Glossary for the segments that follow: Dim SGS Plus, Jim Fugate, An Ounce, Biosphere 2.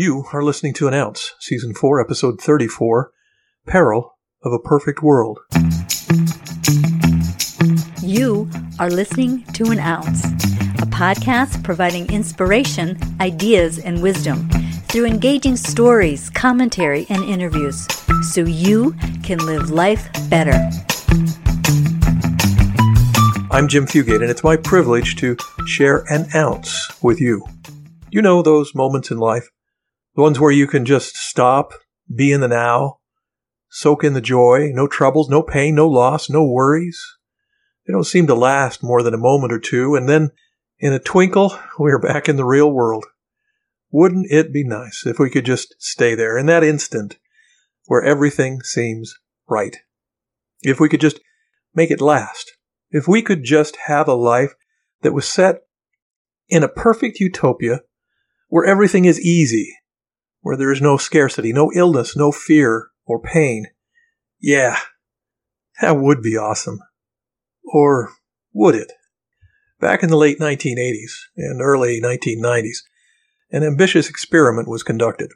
You are listening to An Ounce, Season 4, Episode 34, Peril of a Perfect World. You are listening to An Ounce, a podcast providing inspiration, ideas, and wisdom through engaging stories, commentary, and interviews so you can live life better. I'm Jim Fugate, and it's my privilege to share an ounce with you. You know those moments in life? The ones where you can just stop, be in the now, soak in the joy, no troubles, no pain, no loss, no worries. They don't seem to last more than a moment or two, and then, in a twinkle, we are back in the real world. Wouldn't it be nice if we could just stay there, in that instant, where everything seems right? If we could just make it last. If we could just have a life that was set in a perfect utopia, where everything is easy, where there is no scarcity, no illness, no fear or pain. Yeah, that would be awesome. Or would it? Back in the late 1980s and early 1990s, an ambitious experiment was conducted.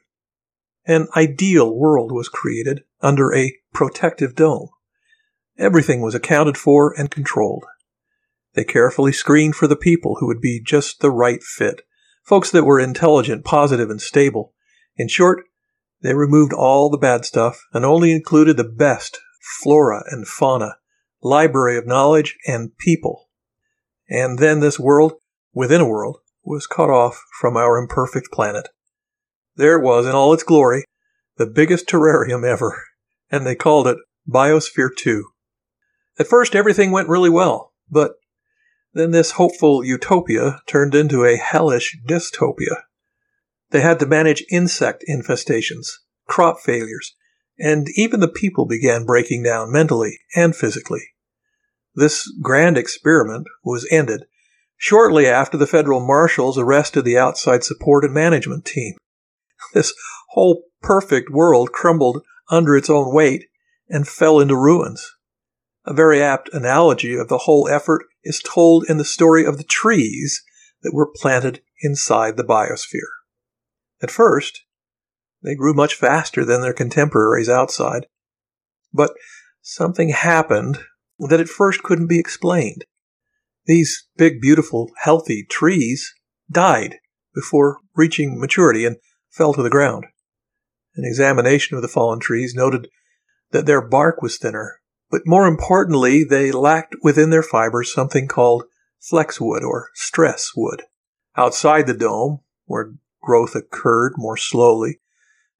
An ideal world was created under a protective dome. Everything was accounted for and controlled. They carefully screened for the people who would be just the right fit, folks that were intelligent, positive, and stable. In short, they removed all the bad stuff and only included the best flora and fauna, library of knowledge, and people. And then this world, within a world, was cut off from our imperfect planet. There it was, in all its glory, the biggest terrarium ever, and they called it Biosphere 2. At first, everything went really well, but then this hopeful utopia turned into a hellish dystopia. They had to manage insect infestations, crop failures, and even the people began breaking down mentally and physically. This grand experiment was ended shortly after the federal marshals arrested the outside support and management team. This whole perfect world crumbled under its own weight and fell into ruins. A very apt analogy of the whole effort is told in the story of the trees that were planted inside the biosphere. At first, they grew much faster than their contemporaries outside, but something happened that at first couldn't be explained. These big, beautiful, healthy trees died before reaching maturity and fell to the ground. An examination of the fallen trees noted that their bark was thinner, but more importantly, they lacked within their fibers something called flexwood or stress wood. Outside the dome, where growth occurred more slowly,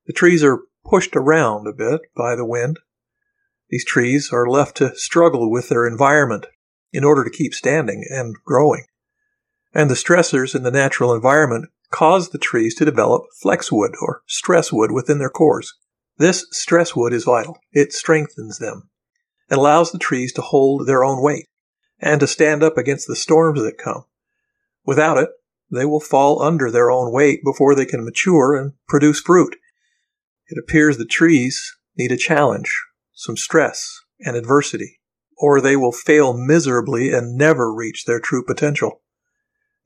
the trees are pushed around a bit by the wind. These trees are left to struggle with their environment in order to keep standing and growing. And the stressors in the natural environment cause the trees to develop flexwood or stress wood within their cores. This stress wood is vital. It strengthens them. It allows the trees to hold their own weight and to stand up against the storms that come. Without it, they will fall under their own weight before they can mature and produce fruit. It appears the trees need a challenge, some stress, and adversity, or they will fail miserably and never reach their true potential.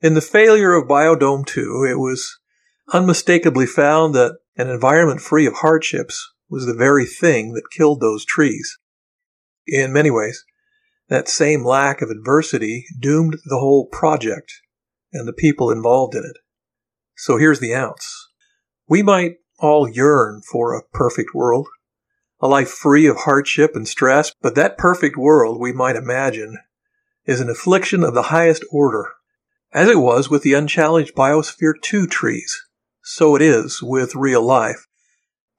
In the failure of Biodome 2, it was unmistakably found that an environment free of hardships was the very thing that killed those trees. In many ways, that same lack of adversity doomed the whole project and the people involved in it. So here's the ounce. We might all yearn for a perfect world, a life free of hardship and stress, but that perfect world we might imagine is an affliction of the highest order, as it was with the unchallenged Biosphere 2 trees. So it is with real life.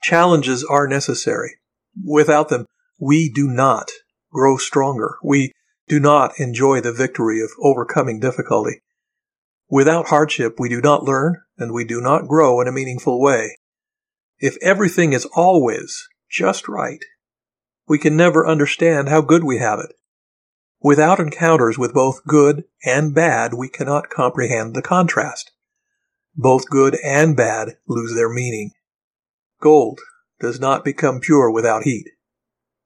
Challenges are necessary. Without them, we do not grow stronger. We do not enjoy the victory of overcoming difficulty. Without hardship, we do not learn, and we do not grow in a meaningful way. If everything is always just right, we can never understand how good we have it. Without encounters with both good and bad, we cannot comprehend the contrast. Both good and bad lose their meaning. Gold does not become pure without heat.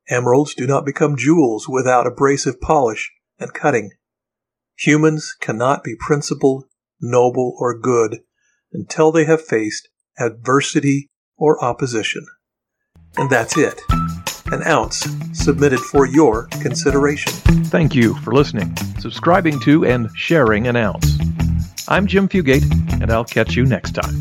Emeralds do not become jewels without abrasive polish and cutting. Humans cannot be principled, noble, or good until they have faced adversity, or opposition. And that's it. An Ounce, submitted for your consideration. Thank you for listening, subscribing to, and sharing An Ounce. I'm Jim Fugate, and I'll catch you next time.